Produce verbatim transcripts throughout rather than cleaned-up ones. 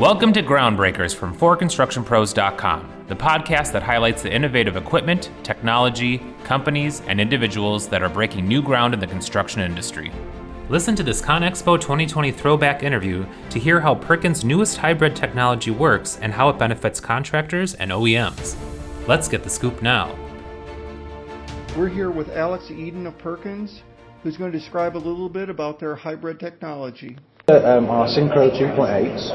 Welcome to Groundbreakers from for construction pros dot com, the podcast that highlights the innovative equipment, technology, companies, and individuals that are breaking new ground in the construction industry. Listen to this ConExpo twenty twenty throwback interview to hear how Perkins' newest hybrid technology works and how it benefits contractors and O E Ms. Let's get the scoop now. We're here with Alex Eden of Perkins, who's going to describe a little bit about their hybrid technology. Um, our Synchro two point eights,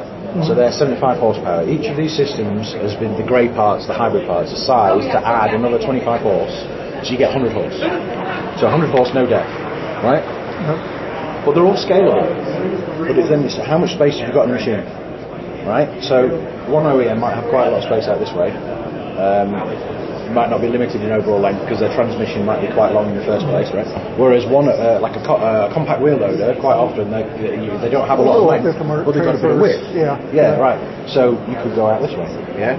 so they're seventy-five horsepower. Each of these systems has been the grey parts, the hybrid parts, the size to add another twenty-five horse, so you get one hundred horse. So one hundred horse, no D E F, right? Uh-huh. But they're all scalable. But then it's how much space have you got in the machine, right? So one O E M might have quite a lot of space out this way. Um, might not be limited in overall length because their transmission might be quite long in the first place, right? Whereas one, uh, like a co- uh, compact wheel loader, quite often they they don't have a lot of length, but they've got a bit of width. Yeah, yeah, right. So you could go out this way. Yeah.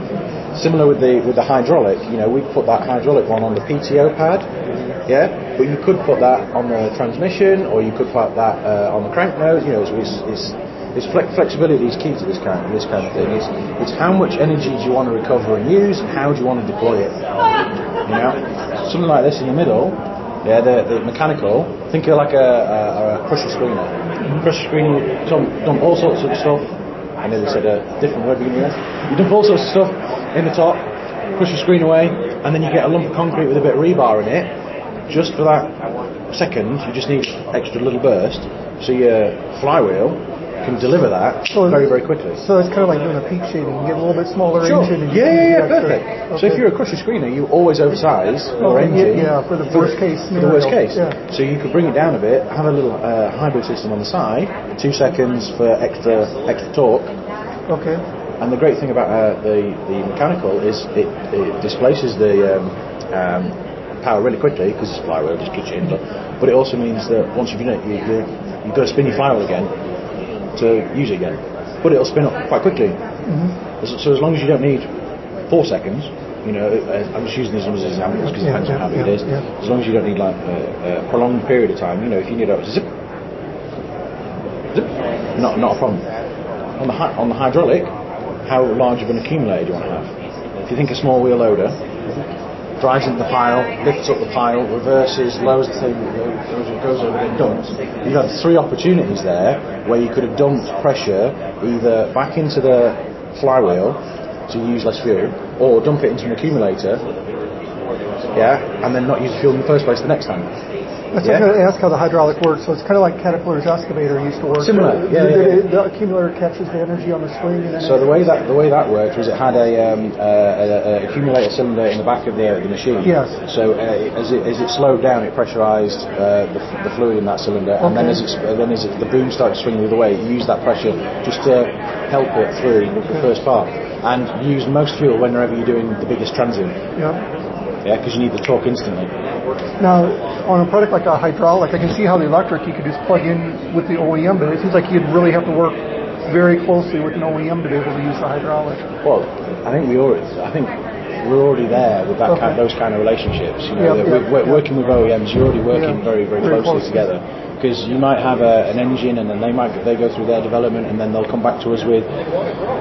Similar with the with the hydraulic, you know, we put that hydraulic one on the P T O pad. Yeah. But you could put that on the transmission, or you could put that uh, on the cranknose. You know, it's it's. It's flex- flexibility is key to this kind of, this kind of thing. It's, it's how much energy do you want to recover and use, and how do you want to deploy it. You know, something like this in the middle, yeah, the, the mechanical. Think of like a, a, a crusher screener. Crusher screener, dump all sorts of stuff. I nearly said a different word beginning there. You dump all sorts of stuff in the top, push the screen away, and then you get a lump of concrete with a bit of rebar in it. Just for that second, you just need extra little burst. So your flywheel can deliver that so very, very quickly. So it's kind of like doing a peak shaving. You get a little bit smaller. Sure. Engine. And yeah, yeah, yeah, perfect. Okay. So if you're a crusher screener, you always oversize your oh, engine. Yeah, for the worst for, case. For the worst case. Yeah. So you could bring it down a bit, have a little uh, hybrid system on the side, two seconds for extra extra torque. Okay. And the great thing about uh, the, the mechanical is it, it displaces the um, um, power really quickly because it's flywheel, just kicks in. But, but it also means that once you've done it, you, you, you've got to spin your flywheel again to use it again, but it'll spin up quite quickly. Mm-hmm. So, so as long as you don't need four seconds, you know, I'm just using this as an example because it yeah, depends yeah, on how big yeah, it is. Yeah. As long as you don't need like a, a prolonged period of time, you know, if you need a zip, zip, not not a problem. On the hi- on the hydraulic, how large of an accumulator do you want to have? If you think a small wheel loader, drives into the pile, lifts up the pile, reverses, lowers the thing, goes over and dumps. You've had three opportunities there where you could have dumped pressure either back into the flywheel to use less fuel, or dump it into an accumulator, yeah, and then not use the fuel in the first place the next time. I was yeah. going to ask how the hydraulic works, so it's kind of like Caterpillar's excavator used to work. Similar, yeah, the, yeah, yeah. The accumulator catches the energy on the swing. And so the way that the way that worked was it had a, um, a, a, a accumulator cylinder in the back of the, the machine. Yes. So uh, as it as it slowed down, it pressurized uh, the, the fluid in that cylinder, okay. and then as it, then as it, the boom started swinging the other way, it used that pressure just to help it through okay. the first part, and you use most fuel whenever you're doing the biggest transient. Yeah. Yeah, because you need the torque instantly. Now, on a product like a hydraulic, I can see how the electric you could just plug in with the O E M, but it seems like you'd really have to work very closely with an O E M to be able to use the hydraulic. Well, I think we already, I think we're already there with that okay. kind, those kind of relationships. You know, yep, yep, we're yep. working with O E Ms, you're already working yep. very, very, very closely, closely together. Because you might have a, an engine, and then they might they go through their development, and then they'll come back to us with,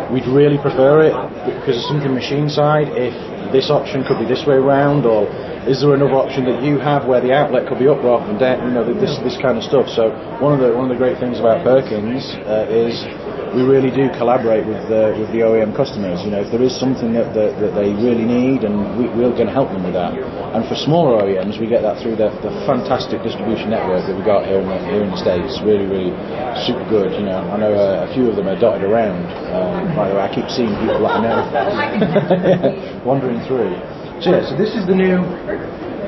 we'd really prefer it because of something machine side. If this option could be this way around, or is there another option that you have where the outlet could be up rather than down? You know, this this kind of stuff. So one of the one of the great things about Perkins uh, is we really do collaborate with the with the O E M customers. You know, if there is something that that, that they really need, and we, we're going to help them with that. And for smaller O E Ms, we get that through the, the fantastic distribution network that we got here in the, here in the States. Really, really super good. You know, I know a, a few of them are dotted around. Um, by the way, I keep seeing people like I know yeah, wandering through. So yeah, so this is the new.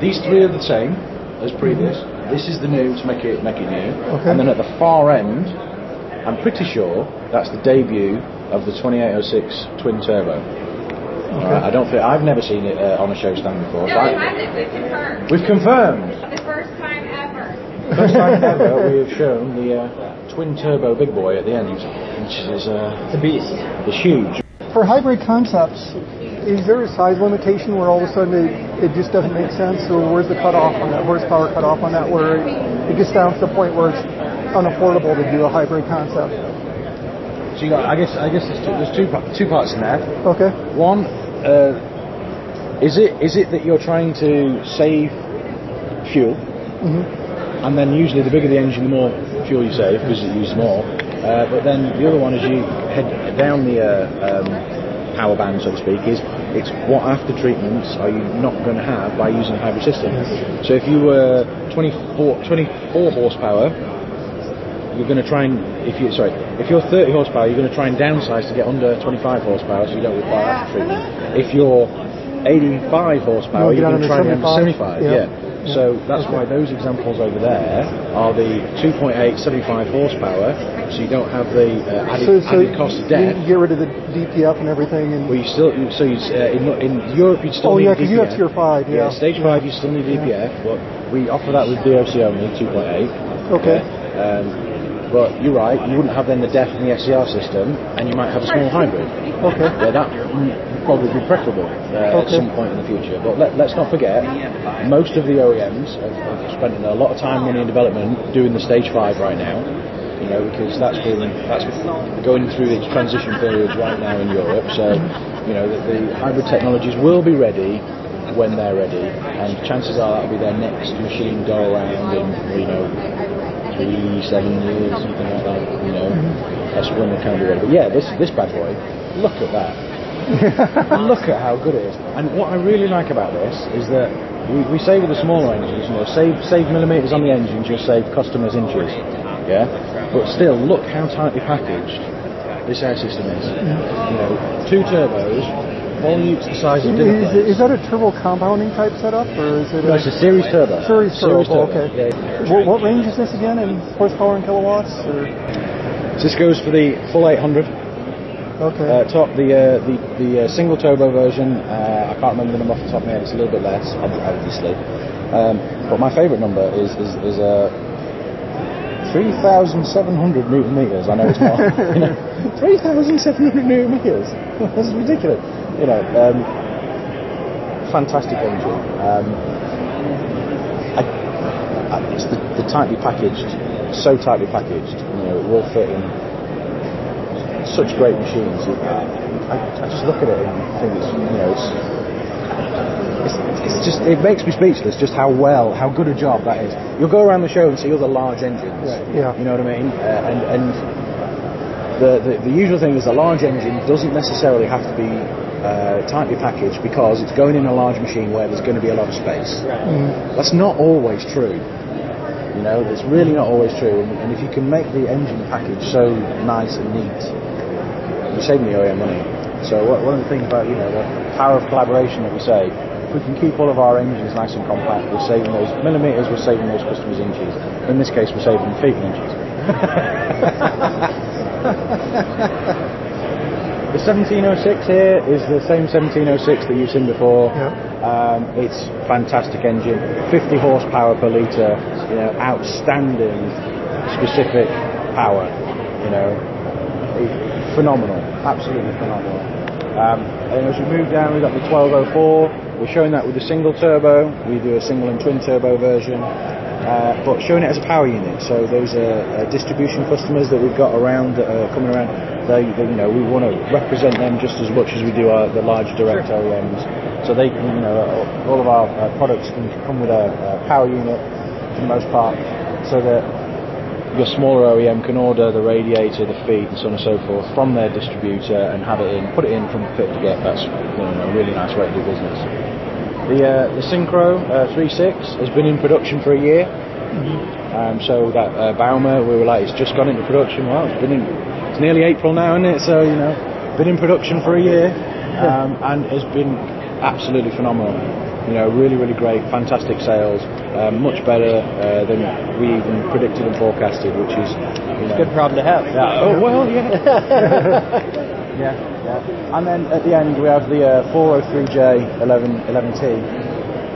These three are the same as previous. This is the new to make it make it new. Okay. And then at the far end, I'm pretty sure that's the debut of the twenty-eight oh six twin turbo. Okay. Right, I don't think I've never seen it uh, on a show stand before. No, so I, we've confirmed. We've confirmed. The first time ever. First time ever we have shown the uh, twin turbo big boy at the end, which is uh, the beast. It's huge. For hybrid concepts, is there a size limitation where all of a sudden it, it just doesn't make sense? Or where's the cutoff on that? Where's power cutoff on that? Where it, it gets down to the point where it's unaffordable to do a hybrid concept? So you got, I guess, I guess there's two, there's two, two parts in there. Okay. One, uh, is it is it that you're trying to save fuel, mm-hmm. and then usually the bigger the engine, the more fuel you save because you use more. Uh, but then the other one is you head down the uh, um, power band, so to speak. Is it's what after treatments are you not going to have by using a hybrid system? Yes. So if you were twenty-four, twenty-four horsepower, you're going to try and if you sorry if you're thirty horsepower, you're going to try and downsize to get under twenty-five horsepower, so you don't require after treatment. If you're eighty-five horsepower, you're going to try and get seventy-five. Yeah. yeah. So that's why those examples over there are the two point eight, seventy-five horsepower, so you don't have the uh, added, so, so added cost of D E F. You get rid of the D P F and everything. And well, you still so you, uh, in, in Europe you still oh, need yeah, D P F. Oh yeah, because you have tier five. Yeah. yeah stage yeah. five, you still need D P F, yeah. but we offer that with D O C only, two point eight. Okay. Um, but you're right, you wouldn't have then the D E F and the S C R system, and you might have a small hybrid. Okay. Yeah, that would probably be preferable uh, okay. at some point in the future. But let, let's not forget, most of the O E Ms are, are spending a lot of time, money, and development doing the stage five right now. You know, because that's been that's going through its transition periods right now in Europe. So, you know, the, the hybrid technologies will be ready when they're ready, and chances are that'll be their next machine go around in, you know, three, seven years, something like that, you know. Mm-hmm. That's when they kind of ready. But yeah, this this bad boy, look at that. Look at how good it is. And what I really like about this is that we, we say with the smaller engines, you know, save save millimetres on the engines, you'll save customers inches. Yeah? But still, look how tightly packaged this air system is. You know, two turbos, volumes the size of dinner plates. Is, is that a turbo compounding type setup, or is it? No, a, it's a series turbo. Series turbo. Series turbo. Okay. Yeah. What, what range is this again in horsepower and kilowatts? Or? This goes for the full eight hundred. Okay. Uh, top the uh, the the uh, single turbo version. Uh, I can't remember the number off the top of my head. It's a little bit less, obviously. Um, but my favourite number is is is a. Uh, three thousand seven hundred newton meters. I know it's not. You know, three thousand seven hundred newton meters. That's ridiculous. You know, um, fantastic engine. Um, I, I, it's the, the tightly packaged, so tightly packaged. You know, it will fit in such great machines. I, I just look at it and think it's, you know, it's, it's, it's just, it makes me speechless just how well, how good a job that is. You'll go around the show and see other large engines, yeah. you know what I mean? Uh, and and the, the, the usual thing is a large engine doesn't necessarily have to be uh, tightly packaged because it's going in a large machine where there's going to be a lot of space. Mm. That's not always true. You know, it's really not always true. And, and if you can make the engine package so nice and neat, you're saving the O E M money. So what, one of the things about, you know, the power of collaboration that we say, if we can keep all of our engines nice and compact, we're saving those millimetres, we're saving those customers inches. In this case, we're saving feet and inches. The seventeen oh six here is the same seventeen oh six that you've seen before. Yeah. Um, it's a fantastic engine, fifty horsepower per litre, you know, outstanding specific power, you know. It, phenomenal, absolutely phenomenal. Um, and as we move down, we've got the twelve oh four. We're showing that with a single turbo. We do a single and twin turbo version, uh, but showing it as a power unit. So those are uh, distribution customers that we've got around that uh, are coming around. They, they, you know, we want to represent them just as much as we do our, the large direct O E Ms. So they, can, you know, all of our uh, products can come with a, a power unit for the most part, so that your smaller O E M can order the radiator, the feet, and so on and so forth from their distributor and have it in, put it in from fit to get. That's, you know, a really nice way to do business. The uh, the Synchro uh, three point six has been in production for a year. Um, so that uh, Baumer, we were like, it's just gone into production. Well, it's been in, it's nearly April now, isn't it? So, you know, been in production for a year, um, and has been absolutely phenomenal. You know, really, really great, fantastic sales, uh, much better uh, than we even predicted and forecasted, which is, you know, good problem to have. Yeah. Oh well, yeah. yeah, yeah. And then at the end we have the uh, four oh three J eleven eleven T.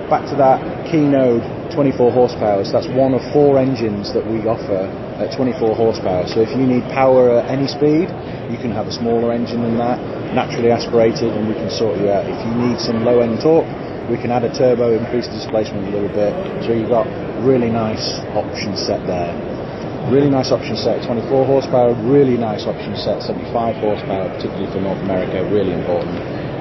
Back to that Keynode twenty-four horsepower. So that's one of four engines that we offer at twenty-four horsepower. So if you need power at any speed, you can have a smaller engine than that, naturally aspirated, and we can sort you out. If you need some low-end torque, we can add a turbo, increase the displacement a little bit, so you've got really nice options set there. Really nice option set, twenty-four horsepower, really nice option set, seventy-five horsepower, particularly for North America, really important.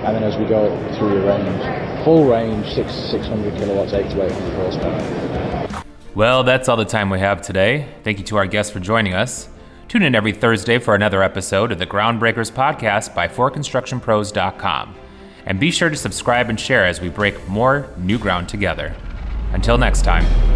And then as we go through your range, full range, six, 600 kilowatts, eight to eight hundred horsepower. Well, that's all the time we have today. Thank you to our guests for joining us. Tune in every Thursday for another episode of the Groundbreakers podcast by for construction pros dot com. And be sure to subscribe and share as we break more new ground together. Until next time.